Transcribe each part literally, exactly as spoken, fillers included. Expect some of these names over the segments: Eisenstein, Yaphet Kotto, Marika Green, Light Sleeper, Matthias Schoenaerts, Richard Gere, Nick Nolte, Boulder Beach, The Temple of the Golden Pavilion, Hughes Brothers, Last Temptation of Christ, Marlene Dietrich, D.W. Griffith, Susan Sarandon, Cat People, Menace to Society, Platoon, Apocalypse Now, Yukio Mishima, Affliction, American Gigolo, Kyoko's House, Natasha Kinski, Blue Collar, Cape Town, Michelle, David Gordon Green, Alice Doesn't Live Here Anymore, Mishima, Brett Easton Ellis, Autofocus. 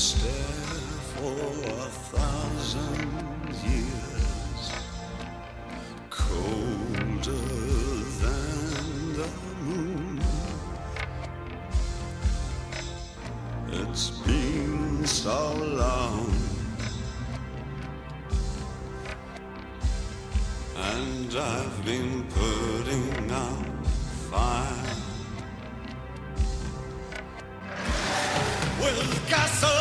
stare for a thousand years, colder than the moon. It's been so long, and I've been putting out fire with gasoline.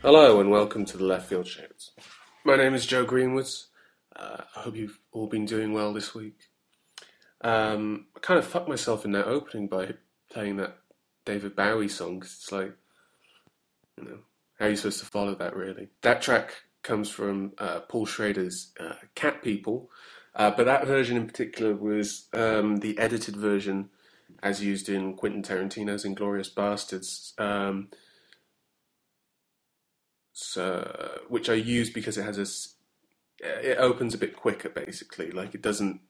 Hello and welcome to the Left Field Shout. My name is Joe Greenwood. Uh, I hope you've all been doing well this week. Um, I kind of fucked myself in that opening by playing that David Bowie song, 'cause it's like, you know, how are you supposed to follow that really? That track comes from uh, Paul Schrader's uh, Cat People, uh, but that version in particular was um, the edited version as used in Quentin Tarantino's Inglourious Basterds, um, so, which I use because it has a, it opens a bit quicker basically, like it doesn't,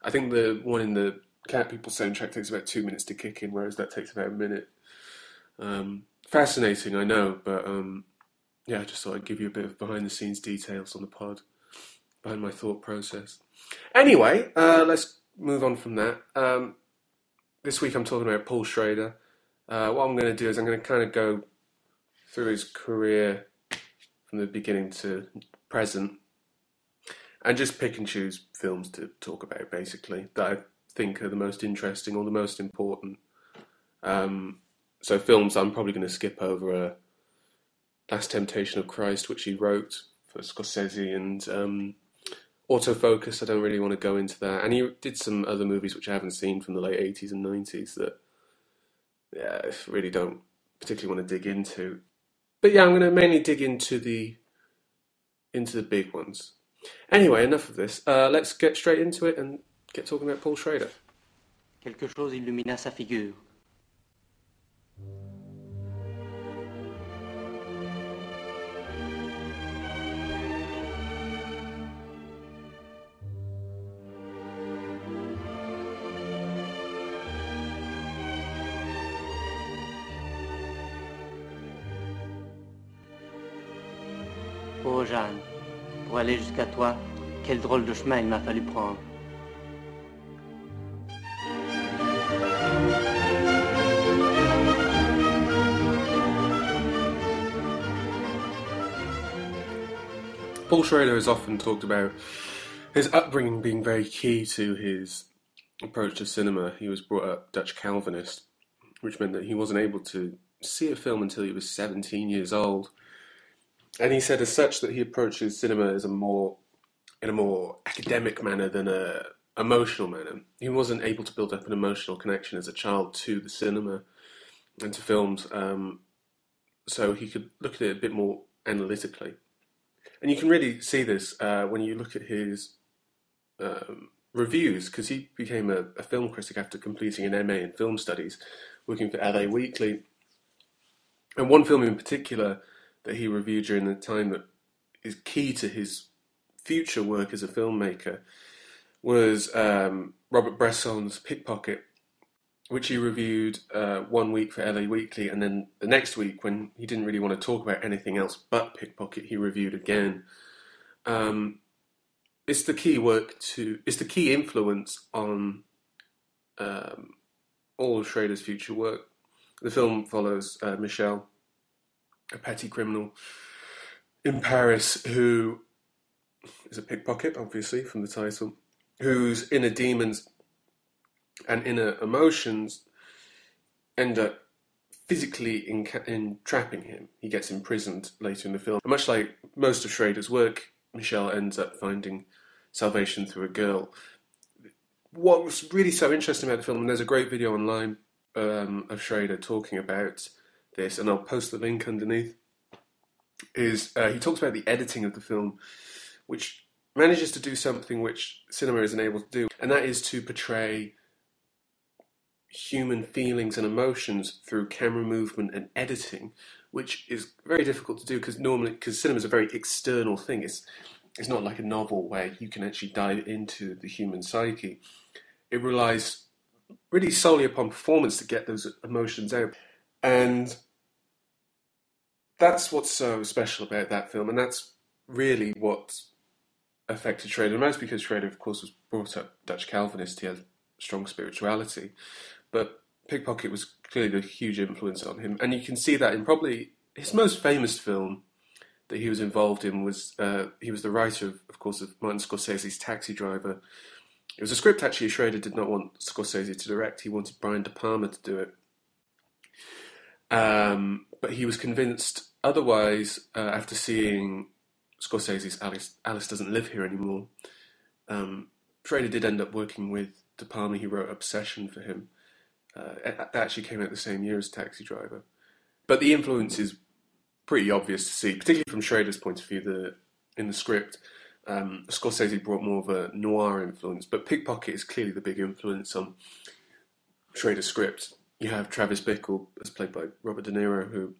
I think the one in the Cat People soundtrack takes about two minutes to kick in, whereas that takes about a minute. Um, fascinating, I know, but um, yeah, I just thought I'd give you a bit of behind-the-scenes details on the pod, behind my thought process. Anyway, uh, let's move on from that. Um, this week I'm talking about Paul Schrader. Uh, what I'm going to do is I'm going to kind of go through his career from the beginning to present, and just pick and choose films to talk about, basically, that I think are the most interesting or the most important. Um, so films I'm probably going to skip over are Last Temptation of Christ, which he wrote for Scorsese, and um, Autofocus. I don't really want to go into that. And he did some other movies which I haven't seen from the late eighties and nineties that yeah, I really don't particularly want to dig into. But yeah, I'm going to mainly dig into the into the big ones. Anyway, enough of this. Uh, let's get straight into it and get talking about Paul Schrader. Quelque chose illumina sa figure. Oh Jeanne, pour aller jusqu'à toi, quel drôle de chemin il m'a fallu prendre. Paul Schrader has often talked about his upbringing being very key to his approach to cinema. He was brought up Dutch Calvinist, which meant that he wasn't able to see a film until he was seventeen years old. And he said as such that he approaches cinema as a more, in a more academic manner than a emotional manner. He wasn't able to build up an emotional connection as a child to the cinema and to films, um, so he could look at it a bit more analytically. And you can really see this uh, when you look at his um, reviews, because he became a, a film critic after completing an M A in film studies, working for L A Weekly. And one film in particular that he reviewed during the time that is key to his future work as a filmmaker was um, Robert Bresson's Pickpocket, which he reviewed uh, one week for L A Weekly, and then the next week, when he didn't really want to talk about anything else but Pickpocket, he reviewed again. Um, it's the key work to, it's the key influence on um, all of Schrader's future work. The film follows uh, Michelle, a petty criminal in Paris who is a pickpocket, obviously, from the title, whose inner demons and inner emotions end up physically enca- entrapping him. He gets imprisoned later in the film. And much like most of Schrader's work, Michelle ends up finding salvation through a girl. What was really so interesting about the film, and there's a great video online um, of Schrader talking about this, and I'll post the link underneath, is uh, he talks about the editing of the film, which manages to do something which cinema isn't able to do, and that is to portray human feelings and emotions through camera movement and editing, which is very difficult to do because normally, because cinema is a very external thing. It's it's not like a novel where you can actually dive into the human psyche. It relies really solely upon performance to get those emotions out. And that's what's so special about that film. And that's really what affected Schrader most, because Schrader, of course, was brought up Dutch Calvinist. He had strong spirituality. But Pickpocket was clearly a huge influence on him. And you can see that in probably his most famous film that he was involved in was, uh, he was the writer, of, of course, of Martin Scorsese's Taxi Driver. It was a script, actually, Schrader did not want Scorsese to direct. He wanted Brian De Palma to do it. Um, but he was convinced otherwise uh, after seeing Scorsese's Alice, Alice Doesn't Live Here Anymore. Um, Schrader did end up working with De Palma. He wrote Obsession for him. Uh, that actually came out the same year as Taxi Driver. But the influence is pretty obvious to see, particularly from Schrader's point of view. The, in the script, um, Scorsese brought more of a noir influence, but Pickpocket is clearly the big influence on Schrader's script. You have Travis Bickle, as played by Robert De Niro, who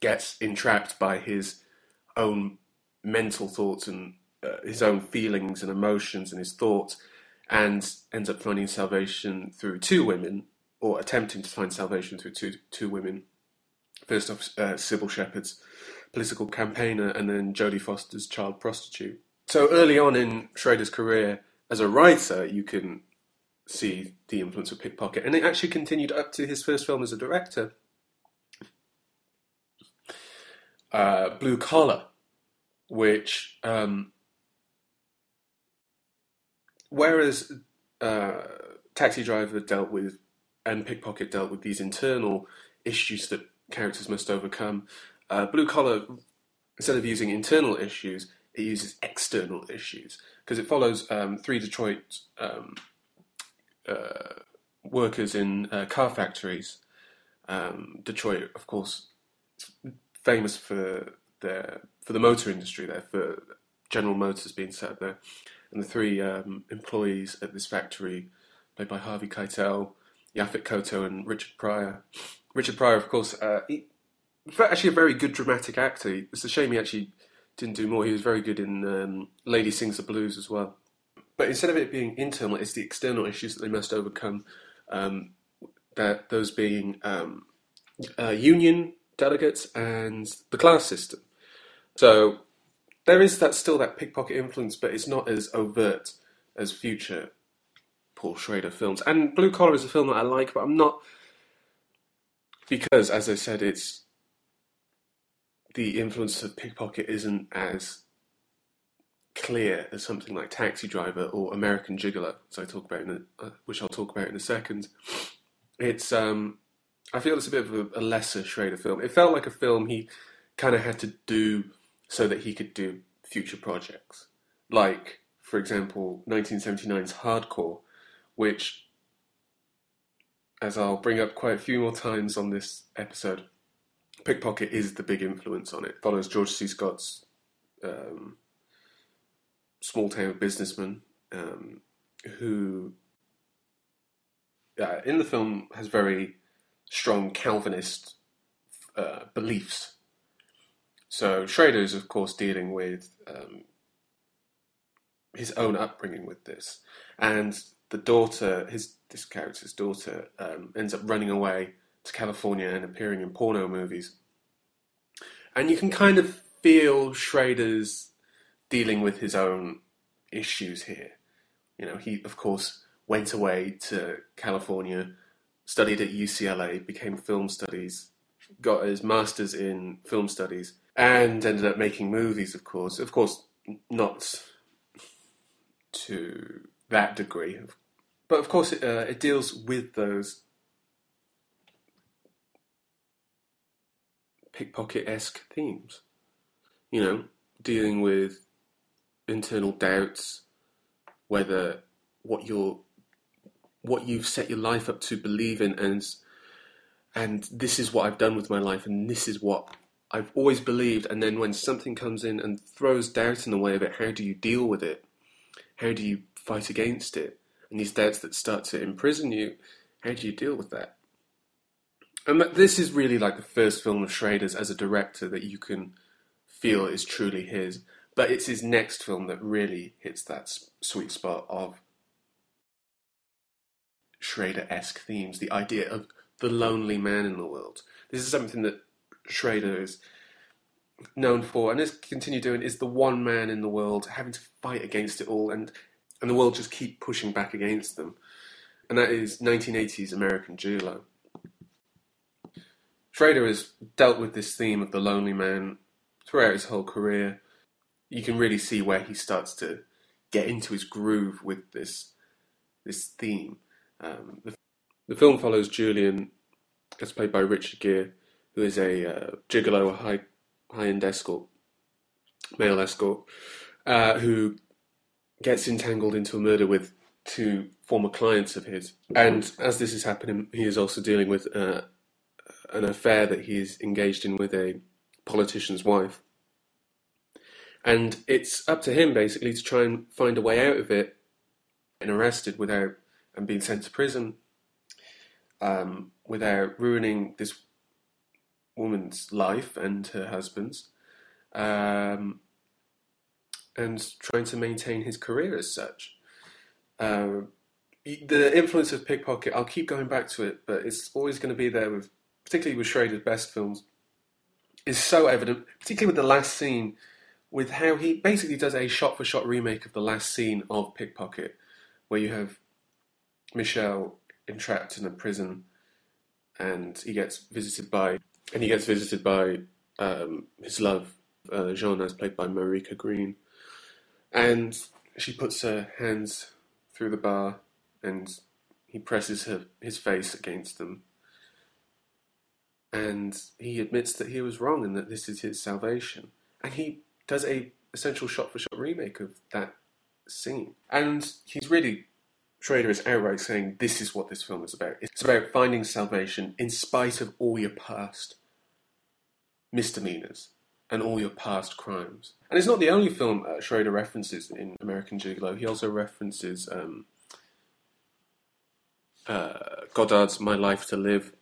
gets entrapped by his own mental thoughts and uh, his own feelings and emotions and his thoughts, and ends up finding salvation through two women, or attempting to find salvation through two two women. First off, uh, Sybil Shepherd's political campaigner, and then Jodie Foster's child prostitute. So early on in Schrader's career as a writer, you can see the influence of Pickpocket, and it actually continued up to his first film as a director, uh, Blue Collar, which... Um, Whereas uh, Taxi Driver dealt with, and Pickpocket dealt with, these internal issues that characters must overcome, uh, Blue Collar, instead of using internal issues, it uses external issues, because it follows um, three Detroit um, uh, workers in uh, car factories. Um, Detroit, of course, famous for their for the motor industry there, for General Motors being set up there. And the three um, employees at this factory, played by Harvey Keitel, Yaphet Kotto, and Richard Pryor. Richard Pryor, of course, uh, he, actually a very good dramatic actor. It's a shame he actually didn't do more. He was very good in um, Lady Sings the Blues as well. But instead of it being internal, it's the external issues that they must overcome, um, that those being um, uh, union delegates and the class system. So... There is that still that Pickpocket influence, but it's not as overt as future Paul Schrader films. And Blue Collar is a film that I like, but I'm not... Because, as I said, it's... The influence of Pickpocket isn't as clear as something like Taxi Driver or American Gigolo, which, I talk about in a, which I'll talk about in a second. It's... Um, I feel it's a bit of a, a lesser Schrader film. It felt like a film he kind of had to do... so that he could do future projects. Like, for example, nineteen seventy-nine's Hardcore, which, as I'll bring up quite a few more times on this episode, Pickpocket is the big influence on it. It follows George C. Scott's um, small-town businessman, um, who, uh, in the film, has very strong Calvinist uh, beliefs. So Schrader is, of course, dealing with um, his own upbringing with this. And the daughter, his this character's daughter, um, ends up running away to California and appearing in porno movies. And you can kind of feel Schrader's dealing with his own issues here. You know, he, of course, went away to California, studied at U C L A, became film studies, got his master's in film studies, and ended up making movies, of course. Of course, not to that degree. But, of course, it, uh, it deals with those Pickpocket-esque themes. You know, dealing with internal doubts, whether what you're, what you've set your life up to believe in, and, and this is what I've done with my life, and this is what... I've always believed, and then when something comes in and throws doubt in the way of it, how do you deal with it? How do you fight against it? And these doubts that start to imprison you, how do you deal with that? And this is really like the first film of Schrader's as a director that you can feel is truly his. But it's his next film that really hits that sweet spot of Schrader-esque themes, the idea of the lonely man in the world. This is something that Schrader is known for, and has continued doing, is the one man in the world having to fight against it all, and, and the world just keep pushing back against them. And that is nineteen eighties American Gigolo. Schrader has dealt with this theme of the lonely man throughout his whole career. You can really see where he starts to get into his groove with this this theme. Um, the, the film follows Julian, as played by Richard Gere, who is a uh, gigolo, a high, high-end escort, male escort, uh, who gets entangled into a murder with two former clients of his. And as this is happening, he is also dealing with uh, an affair that he is engaged in with a politician's wife. And it's up to him, basically, to try and find a way out of it and arrested without and being sent to prison, um, without ruining this woman's life and her husband's, um, and trying to maintain his career as such. Uh, the influence of Pickpocket, I'll keep going back to it, but it's always going to be there, with, particularly with Schrader's best films, is so evident, particularly with the last scene, with how he basically does a shot-for-shot remake of the last scene of Pickpocket, where you have Michelle entrapped in a prison, and he gets visited by, and he gets visited by um, his love, uh, Jean, as played by Marika Green, and she puts her hands through the bar, and he presses her his face against them, and he admits that he was wrong and that this is his salvation, and he does a essential shot-for-shot remake of that scene. And he's really, Schrader is outright saying, this is what this film is about. It's about finding salvation in spite of all your past misdemeanors and all your past crimes. And it's not the only film uh, Schrader references in American Gigolo. He also references um, uh, Godard's My Life to Live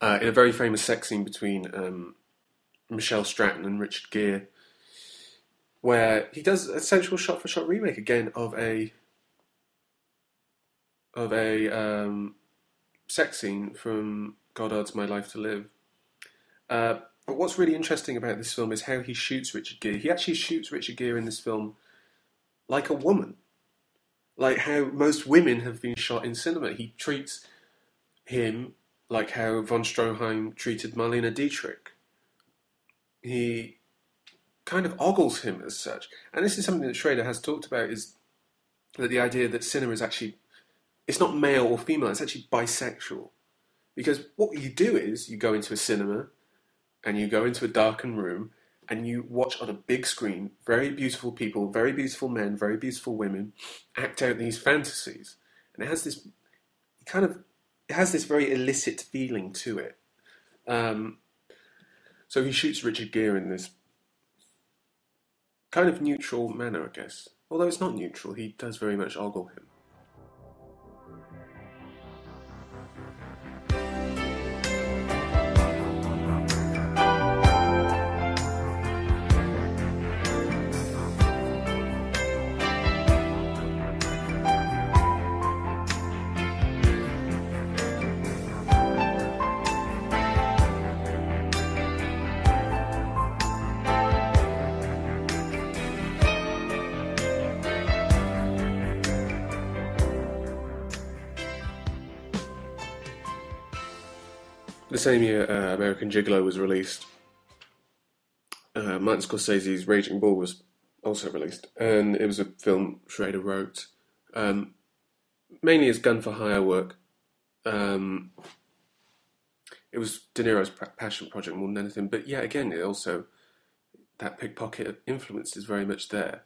uh, in a very famous sex scene between um, Michelle Stratton and Richard Gere, where he does a sensual shot-for-shot remake again of a of a um, sex scene from Godard's My Life to Live. Uh, but what's really interesting about this film is how he shoots Richard Gere. He actually shoots Richard Gere in this film like a woman, like how most women have been shot in cinema. He treats him like how von Stroheim treated Marlene Dietrich. He kind of ogles him as such. And this is something that Schrader has talked about, is that the idea that cinema is actually, it's not male or female, it's actually bisexual. Because what you do is you go into a cinema and you go into a darkened room and you watch on a big screen very beautiful people, very beautiful men, very beautiful women act out these fantasies. And it has this it kind of, it has this very illicit feeling to it. Um... So he shoots Richard Gere in this kind of neutral manner, I guess. Although it's not neutral, he does very much ogle him. The same year uh, American Gigolo was released, uh, Martin Scorsese's Raging Bull was also released, and it was a film Schrader wrote, um, mainly as gun-for-hire work. Um, it was De Niro's passion project more than anything, but yeah, again, it also, that Pickpocket influence is very much there.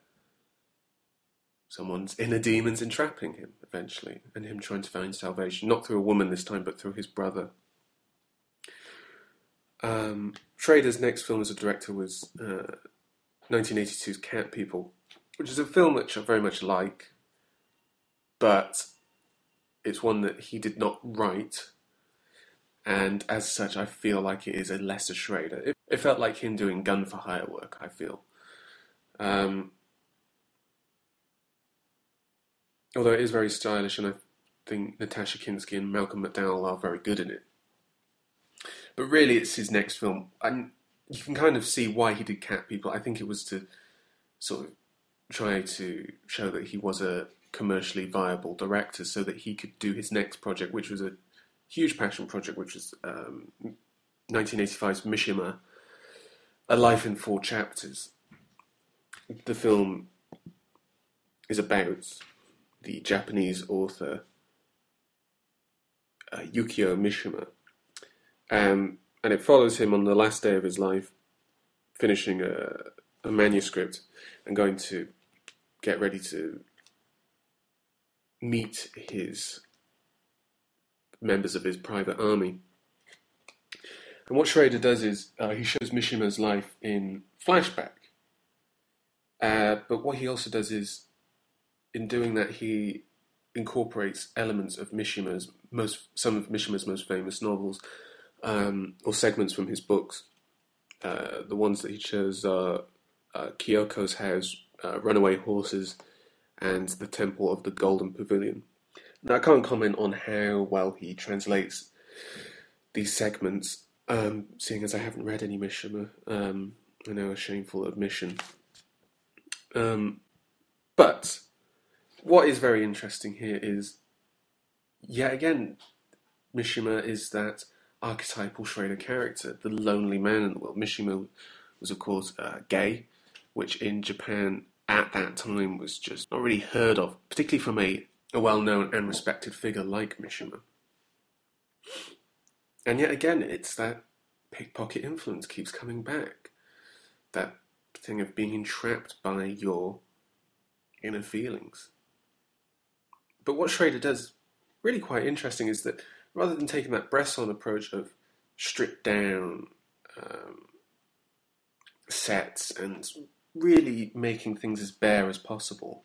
Someone's inner demons entrapping him, eventually, and him trying to find salvation, not through a woman this time, but through his brother. Um, Schrader's next film as a director was uh, nineteen eighty-two's Cat People, which is a film which I very much like, but it's one that he did not write, and as such I feel like it is a lesser Schrader. It, it felt like him doing gun-for-hire work, I feel. Um, although it is very stylish, and I think Natasha Kinski and Malcolm McDowell are very good in it. But really, it's his next film. And you can kind of see why he did Cat People. I think it was to sort of try to show that he was a commercially viable director so that he could do his next project, which was a huge passion project, which was um, nineteen eighty-five's Mishima, A Life in Four Chapters. The film is about the Japanese author uh, Yukio Mishima. Um, and it follows him on the last day of his life, finishing a, a manuscript and going to get ready to meet his members of his private army. And what Schrader does is uh, he shows Mishima's life in flashback. Uh, but what he also does is, in doing that, he incorporates elements of Mishima's most, some of Mishima's most famous novels, um, or segments from his books. Uh, the ones that he chose are uh, Kyoko's House, uh, Runaway Horses, and The Temple of the Golden Pavilion. Now, I can't comment on how well he translates these segments, um, seeing as I haven't read any Mishima. Um, I know, a shameful admission. Um, but what is very interesting here is, yet again, Mishima is that archetypal Schrader character, the lonely man in the world. Mishima was, of course, uh, gay, which in Japan at that time was just not really heard of, particularly from a, a well-known and respected figure like Mishima. And yet again, it's that pickpocket influence keeps coming back. That thing of being entrapped by your inner feelings. But what Schrader does really quite interesting is that rather than taking that Bresson approach of stripped down um, sets and really making things as bare as possible,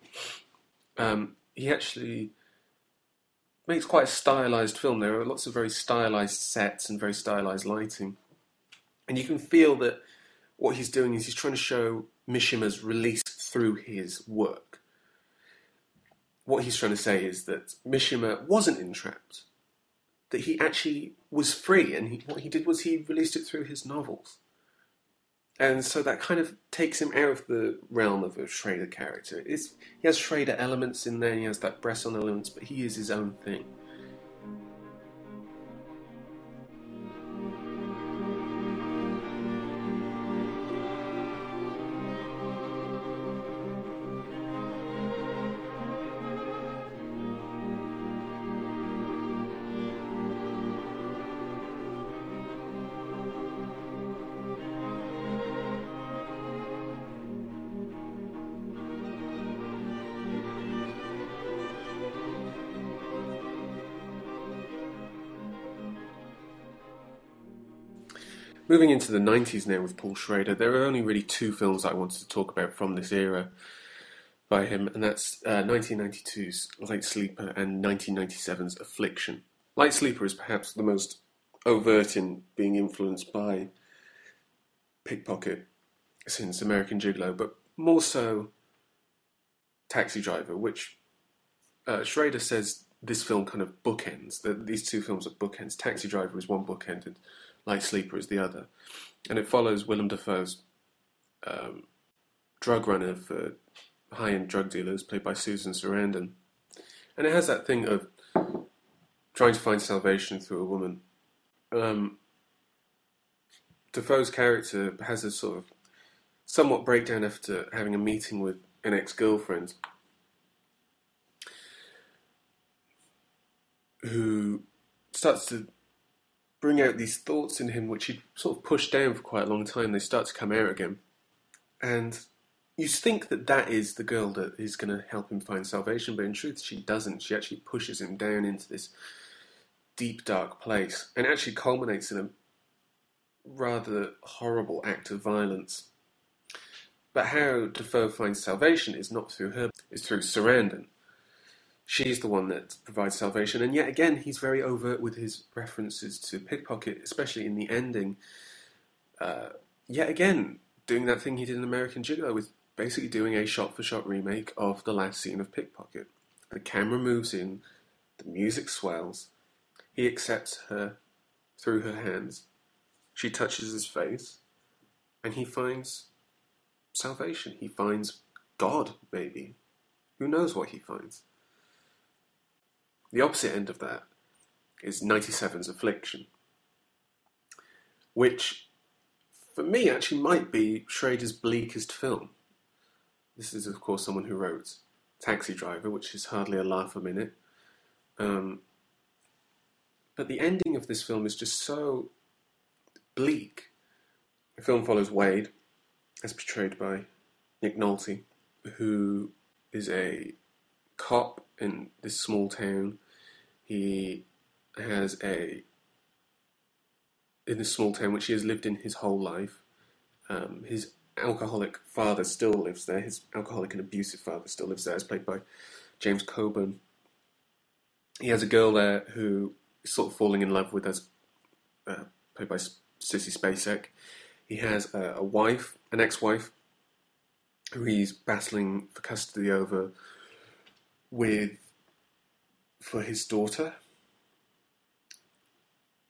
um, he actually makes quite a stylized film. There are lots of very stylized sets and very stylized lighting. And you can feel that what he's doing is he's trying to show Mishima's release through his work. What he's trying to say is that Mishima wasn't entrapped, that he actually was free, and he, what he did was he released it through his novels. And so that kind of takes him out of the realm of a Schrader character. It's, he has Schrader elements in there, and he has that Bresson elements, but he is his own thing. Moving into the nineties now with Paul Schrader, there are only really two films I wanted to talk about from this era by him, and that's uh, nineteen ninety-two's Light Sleeper and nineteen ninety-seven's Affliction. Light Sleeper is perhaps the most overt in being influenced by Pickpocket since American Gigolo, but more so Taxi Driver, which uh, Schrader says this film kind of bookends, that these two films are bookends. Taxi Driver is one bookend, and Light Sleeper is the other. And it follows Willem Dafoe's um, drug runner for high-end drug dealers, played by Susan Sarandon. And it has that thing of trying to find salvation through a woman. Um, Dafoe's character has a sort of somewhat breakdown after having a meeting with an ex-girlfriend who starts to bring out these thoughts in him which he'd sort of pushed down for quite a long time. They start to come out again. And you think that that is the girl that is going to help him find salvation, but in truth she doesn't. She actually pushes him down into this deep, dark place and actually culminates in a rather horrible act of violence. But how Defoe finds salvation is not through her, it's through Sarandon. She's the one that provides salvation, and yet again, he's very overt with his references to Pickpocket, especially in the ending. Uh, yet again, doing that thing he did in American Gigolo with basically doing a shot-for-shot remake of the last scene of Pickpocket. The camera moves in, the music swells, he accepts her through her hands, she touches his face, and he finds salvation. He finds God, maybe. Who knows what he finds? The opposite end of that is ninety-seven's Affliction, which, for me, actually might be Schrader's bleakest film. This is, of course, someone who wrote Taxi Driver, which is hardly a laugh a minute. Um, but the ending of this film is just so bleak. The film follows Wade, as portrayed by Nick Nolte, who is a cop in this small town. He has a... In this small town, which he has lived in his whole life. Um, his alcoholic father still lives there. His alcoholic and abusive father still lives there, as played by James Coburn. He has a girl there who is sort of falling in love with, as uh, played by Sissy Spacek. He has a, a wife, an ex-wife, who he's battling for custody over with for his daughter.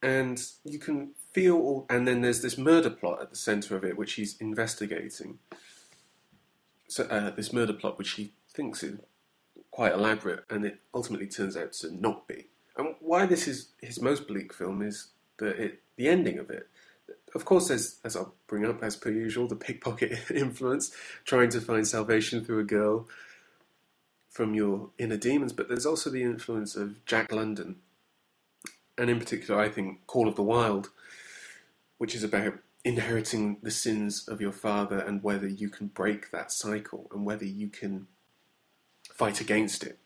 And you can feel all... And then there's this murder plot at the centre of it, which he's investigating. So uh, this murder plot, which he thinks is quite elaborate, and it ultimately turns out to not be. And why this is his most bleak film is that it, the ending of it. Of course, there's, as I'll bring up, as per usual, the pickpocket influence, trying to find salvation through a girl from your inner demons, but there's also the influence of Jack London, and in particular, I think, Call of the Wild, which is about inheriting the sins of your father and whether you can break that cycle and whether you can fight against it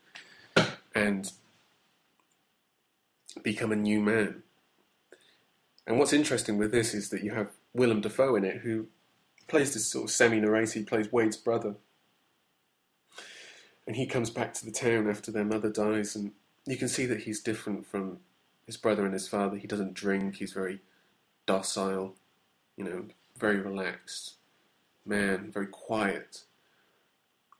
and become a new man. And what's interesting with this is that you have Willem Dafoe in it, who plays this sort of semi-narrator. He plays Wade's brother. And he comes back to the town after their mother dies, and you can see that he's different from his brother and his father. He doesn't drink, he's very docile, you know, very relaxed man, very quiet.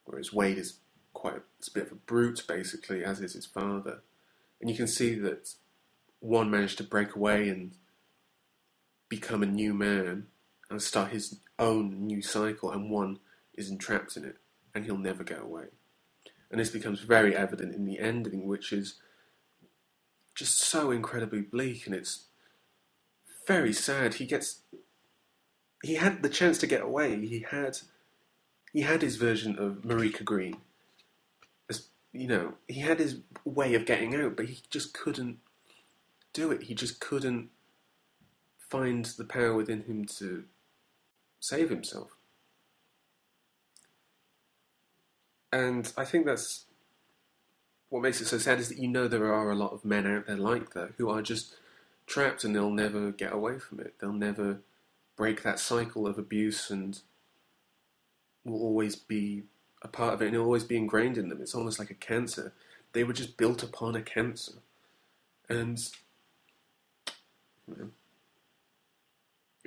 Whereas Wade is quite a, it's a bit of a brute, basically, as is his father. And you can see that one managed to break away and become a new man and start his own new cycle, and one is entrapped in it, and he'll never get away. And this becomes very evident in the ending, which is just so incredibly bleak, and it's very sad. He gets, he had the chance to get away. He had, he had his version of Marika Green. As, you know, he had his way of getting out, but he just couldn't do it. He just couldn't find the power within him to save himself. And I think that's what makes it so sad, is that you know there are a lot of men out there like that who are just trapped and they'll never get away from it. They'll never break that cycle of abuse and will always be a part of it, and it'll always be ingrained in them. It's almost like a cancer. They were just built upon a cancer. And you know,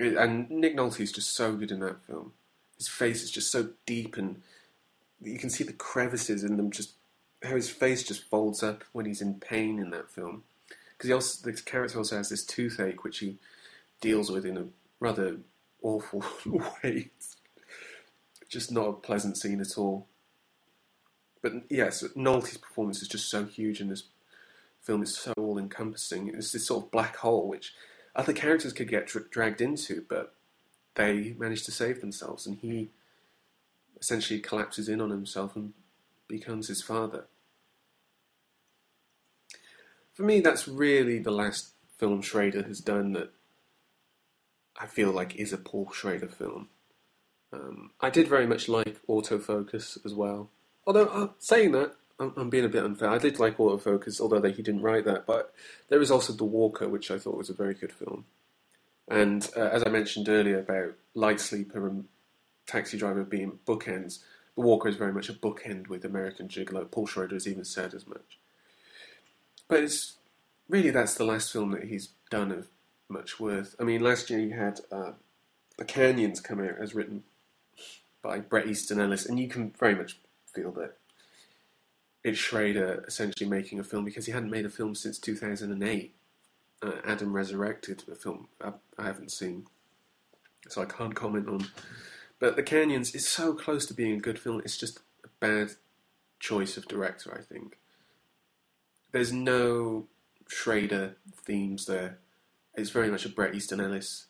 it, and Nick Nolte is just so good in that film. His face is just so deep, and you can see the crevices in them, just how his face just folds up when he's in pain in that film. Because he also, the character also has this toothache, which he deals with in a rather awful way. It's just not a pleasant scene at all. But yes, Nolte's performance is just so huge in this film. It's so all-encompassing. It's this sort of black hole which other characters could get dra- dragged into, but they manage to save themselves, and he essentially collapses in on himself and becomes his father. For me, that's really the last film Schrader has done that I feel like is a Paul Schrader film. Um, I did very much like Autofocus as well. Although, uh, saying that, I'm, I'm being a bit unfair. I did like Autofocus, although they, he didn't write that, but there is also The Walker, which I thought was a very good film. And uh, as I mentioned earlier about Light Sleeper and Taxi Driver being bookends, The Walker is very much a bookend with American Gigolo. Paul Schrader has even said as much. But it's really, that's the last film that he's done of much worth. I mean, last year he had uh, The Canyons come out as written by Brett Easton Ellis, and you can very much feel that it's Schrader essentially making a film, because he hadn't made a film since two thousand eight. Uh, Adam Resurrected, a film I, I haven't seen, so I can't comment on. But The Canyons is so close to being a good film, it's just a bad choice of director, I think. There's no Schrader themes there. It's very much a Bret Easton Ellis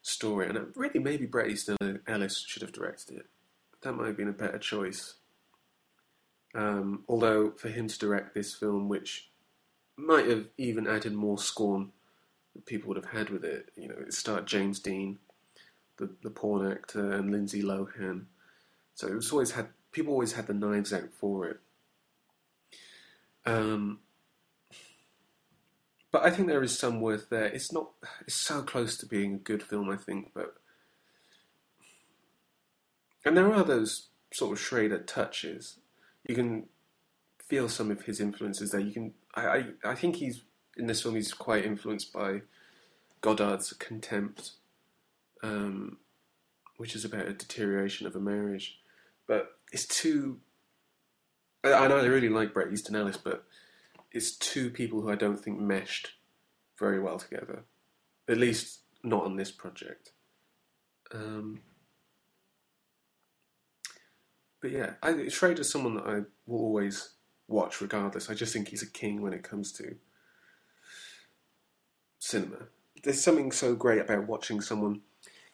story, and really maybe Bret Easton Ellis should have directed it. That might have been a better choice. Um, although for him to direct this film, which might have even added more scorn that people would have had with it, you know, it starred James Dean, the, the porn actor, and Lindsay Lohan. So it was always had people always had the knives out for it. Um, but I think there is some worth there. It's not. It's so close to being a good film, I think. But and there are those sort of Schrader touches. You can feel some of his influences there. You can. I. I, I think he's in this film. He's quite influenced by Godard's Contempt, um, which is about a deterioration of a marriage. But it's too. I know I really like Bret Easton Ellis, but it's two people who I don't think meshed very well together. At least not on this project. Um, but yeah, I, Schrader's someone that I will always watch regardless. I just think he's a king when it comes to cinema. There's something so great about watching someone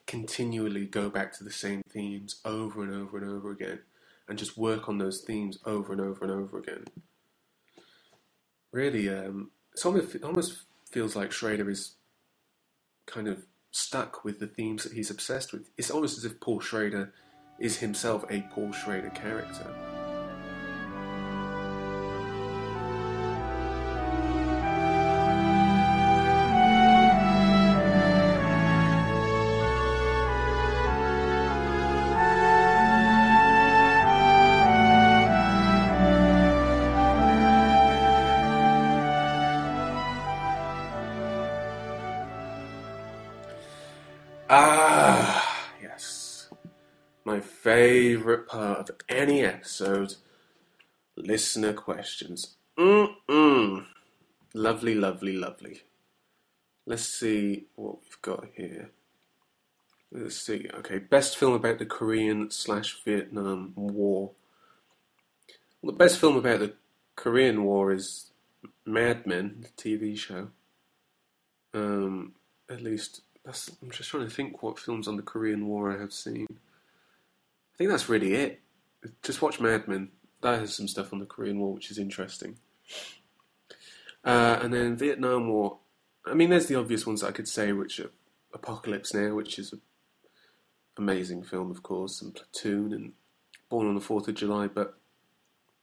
continually go back to the same themes over and over and over again, and just work on those themes over and over and over again. Really, um, it almost, almost feels like Schrader is kind of stuck with the themes that he's obsessed with. It's almost as if Paul Schrader is himself a Paul Schrader character. Favourite part of any episode, listener questions. Mm-mm. Lovely, lovely, lovely. Let's see what we've got here. Let's see. Okay, best film about the Korean slash Vietnam War. Well, the best film about the Korean War is Mad Men, the T V show. Um, at least, that's, I'm just trying to think what films on the Korean War I have seen. I think that's really it. Just watch Mad Men. That has some stuff on the Korean War, which is interesting. Uh, and then Vietnam War. I mean, there's the obvious ones that I could say, which are Apocalypse Now, which is an amazing film, of course, and Platoon, and Born on the fourth of July. But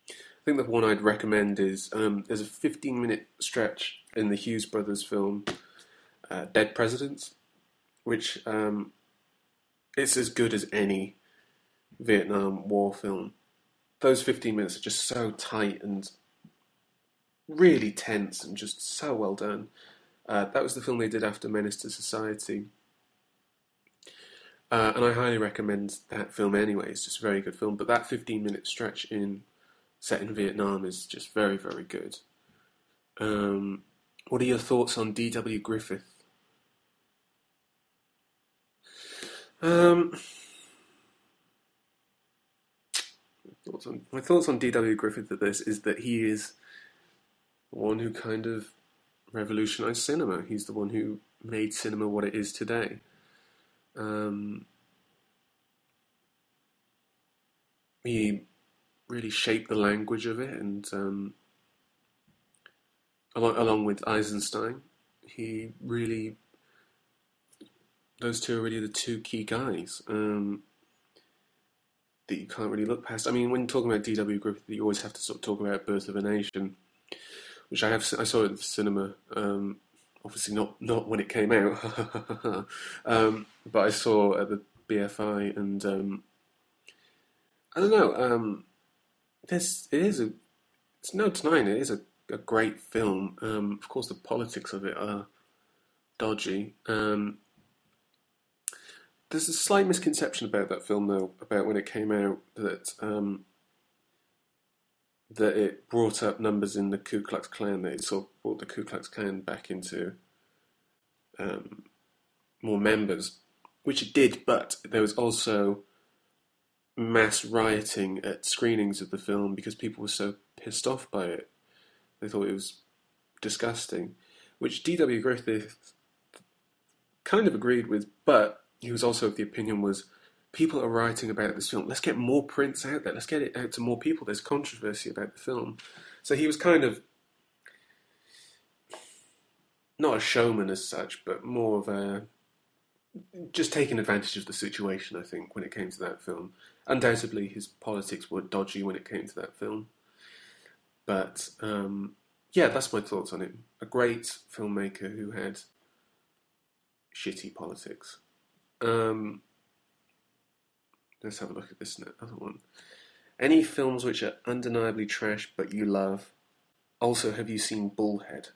I think the one I'd recommend is um, there's a fifteen-minute stretch in the Hughes Brothers film, uh, Dead Presidents, which um, it's as good as any Vietnam War film. Those fifteen minutes are just so tight and really tense and just so well done. Uh, that was the film they did after Menace to Society. Uh, and I highly recommend that film anyway. It's just a very good film. But that fifteen minute stretch in set in Vietnam is just very, very good. Um, what are your thoughts on D W Griffith? Um... On, my thoughts on D W Griffith at this is that he is the one who kind of revolutionized cinema. He's the one who made cinema what it is today. Um, he really shaped the language of it, and um, along, along with Eisenstein, he really, those two are really the two key guys. Um, that you can't really look past. I mean, when talking about D W Griffith, you always have to sort of talk about Birth of a Nation, which I have I saw at the cinema. Um, obviously, not not when it came out, um, but I saw at the B F I, and um, I don't know. Um, this it is a it's no denying it is a, a great film. Um, of course, the politics of it are dodgy. Um, there's a slight misconception about that film, though, about when it came out, that um, that it brought up numbers in the Ku Klux Klan, that it sort of brought the Ku Klux Klan back into um, more members, which it did, but there was also mass rioting at screenings of the film because people were so pissed off by it. They thought it was disgusting, which D W. Griffith kind of agreed with, but he was also of the opinion was, people are writing about this film, let's get more prints out there, let's get it out to more people, there's controversy about the film. So he was kind of, not a showman as such, but more of a, just taking advantage of the situation, I think, when it came to that film. Undoubtedly, his politics were dodgy when it came to that film. But, um, yeah, that's my thoughts on it. A great filmmaker who had shitty politics. Um, let's have a look at this other one. Any films which are undeniably trash but you love? Also, have you seen Bullhead?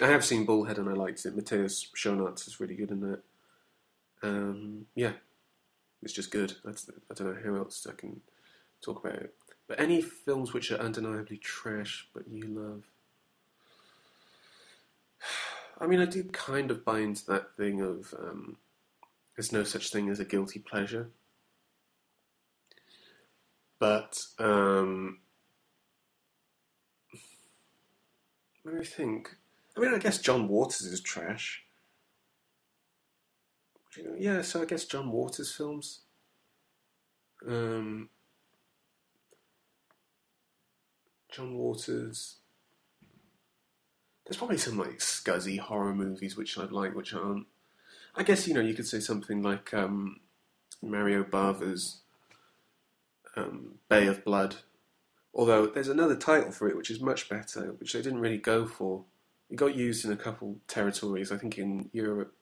I have seen Bullhead and I liked it. Matthias Schoenaerts is really good in that. Um, yeah, it's just good. That's, I don't know how else I can talk about it. But any films which are undeniably trash but you love? I mean, I do kind of buy into that thing of um, there's no such thing as a guilty pleasure. But, um, let me think. I mean, I guess John Waters is trash. Yeah, so I guess John Waters films. Um, John Waters. There's probably some like scuzzy horror movies which I'd like, which aren't. I guess, you know, you could say something like um, Mario Bava's um, Bay of Blood. Although there's another title for it which is much better, which they didn't really go for. It got used in a couple territories, I think in Europe.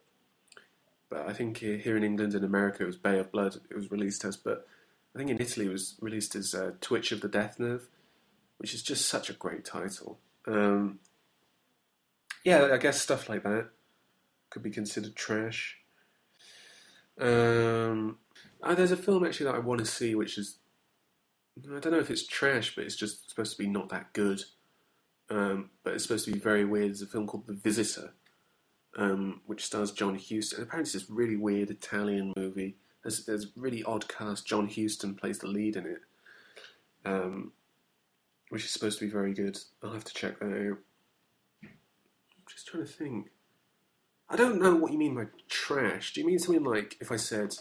But I think here in England and America it was Bay of Blood it was released as, but I think in Italy it was released as uh, Twitch of the Death Nerve, which is just such a great title. Um, yeah, I guess stuff like that could be considered trash. Um, oh, there's a film actually that I want to see which is, I don't know if it's trash, but it's just supposed to be not that good. Um, but it's supposed to be very weird. There's a film called The Visitor. Um, which stars John Huston. Apparently it's this really weird Italian movie. There's, there's a really odd cast. John Huston plays the lead in it, um, which is supposed to be very good. I'll have to check that out. I'm just trying to think. I don't know what you mean by trash. Do you mean something like, if I said,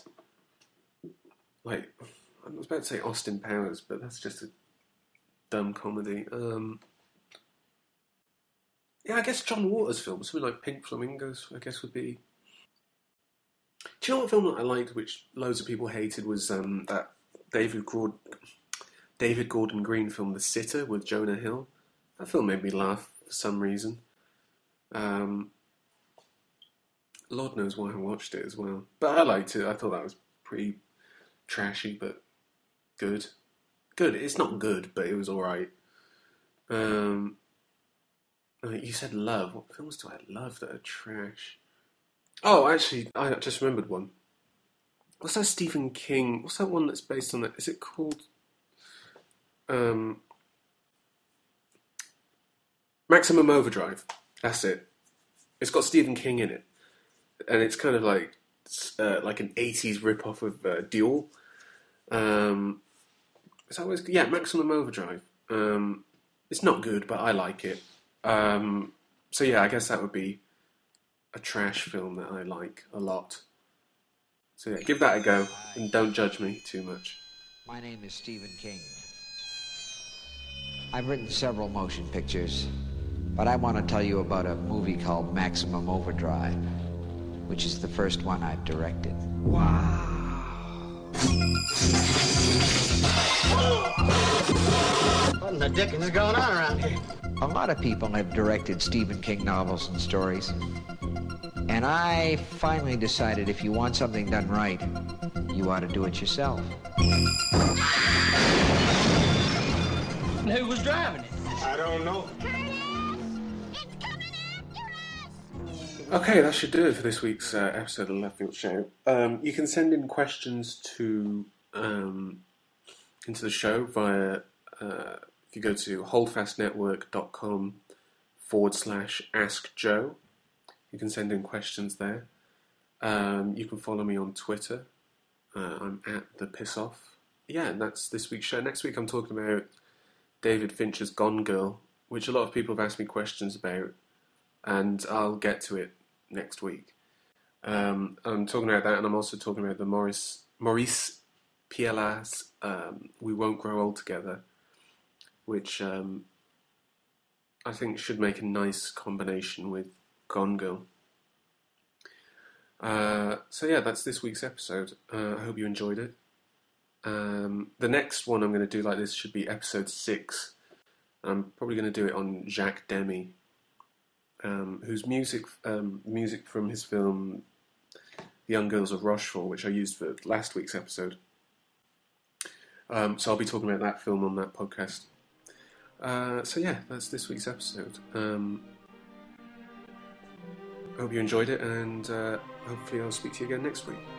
like, I was about to say Austin Powers, but that's just a dumb comedy. Um... Yeah, I guess John Waters' films, something like Pink Flamingos, I guess would be. Do you know what film that I liked, which loads of people hated, was um, that David Gordon, David Gordon Green film, The Sitter, with Jonah Hill. That film made me laugh for some reason. Um, Lord knows why I watched it as well, but I liked it. I thought that was pretty trashy, but good. Good. It's not good, but it was all right. Um. You said love. What films do I love that are trash? Oh, actually, I just remembered one. What's that Stephen King? What's that one that's based on that? Is it called... Um, Maximum Overdrive. That's it. It's got Stephen King in it. And it's kind of like uh, like an eighties rip-off of uh, Duel. Um, is that what it's, yeah, Maximum Overdrive. Um, it's not good, but I like it. Um, so yeah, I guess that would be a trash film that I like a lot. So yeah, give that a go and don't judge me too much. My name is Stephen King. I've written several motion pictures, but I want to tell you about a movie called Maximum Overdrive, which is the first one I've directed. Wow. What in the dickens is going on around here? A lot of people have directed Stephen King novels and stories. And I finally decided if you want something done right, you ought to do it yourself. And who was driving it? I don't know. Curtis! It's coming after us! Okay, that should do it for this week's uh, episode of the Leftfield Show. Um, you can send in questions to um, into the show via uh, if you go to holdfastnetwork.com forward slash ask Joe. You can send in questions there. Um, you can follow me on Twitter. Uh, I'm at the piss off. Yeah, and that's this week's show. Next week I'm talking about David Fincher's Gone Girl, which a lot of people have asked me questions about, and I'll get to it next week. Um, I'm talking about that, and I'm also talking about the Maurice, Maurice Pialat's um, We Won't Grow Old Together, which um, I think should make a nice combination with Gone Girl. Uh, so yeah, that's this week's episode. Uh, I hope you enjoyed it. Um, the next one I'm going to do like this should be episode six. I'm probably going to do it on Jacques Demy, um, whose music um, music from his film The Young Girls of Rochefort, which I used for last week's episode. Um, so I'll be talking about that film on that podcast. Uh, so yeah, that's this week's episode. Um, hope you enjoyed it, and uh, hopefully I'll speak to you again next week.